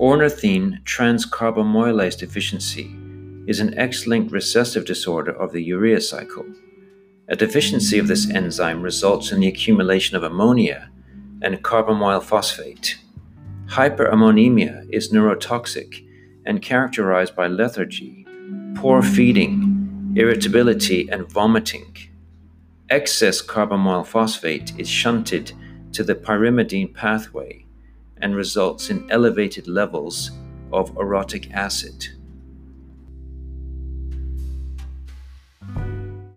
Ornithine transcarbamoylase deficiency is an X-linked recessive disorder of the urea cycle. A deficiency of this enzyme results in the accumulation of ammonia and carbamoyl phosphate. Hyperammonemia is neurotoxic and characterized by lethargy, poor feeding, irritability, and vomiting. Excess carbamoyl phosphate is shunted to the pyrimidine pathway and results in elevated levels of orotic acid.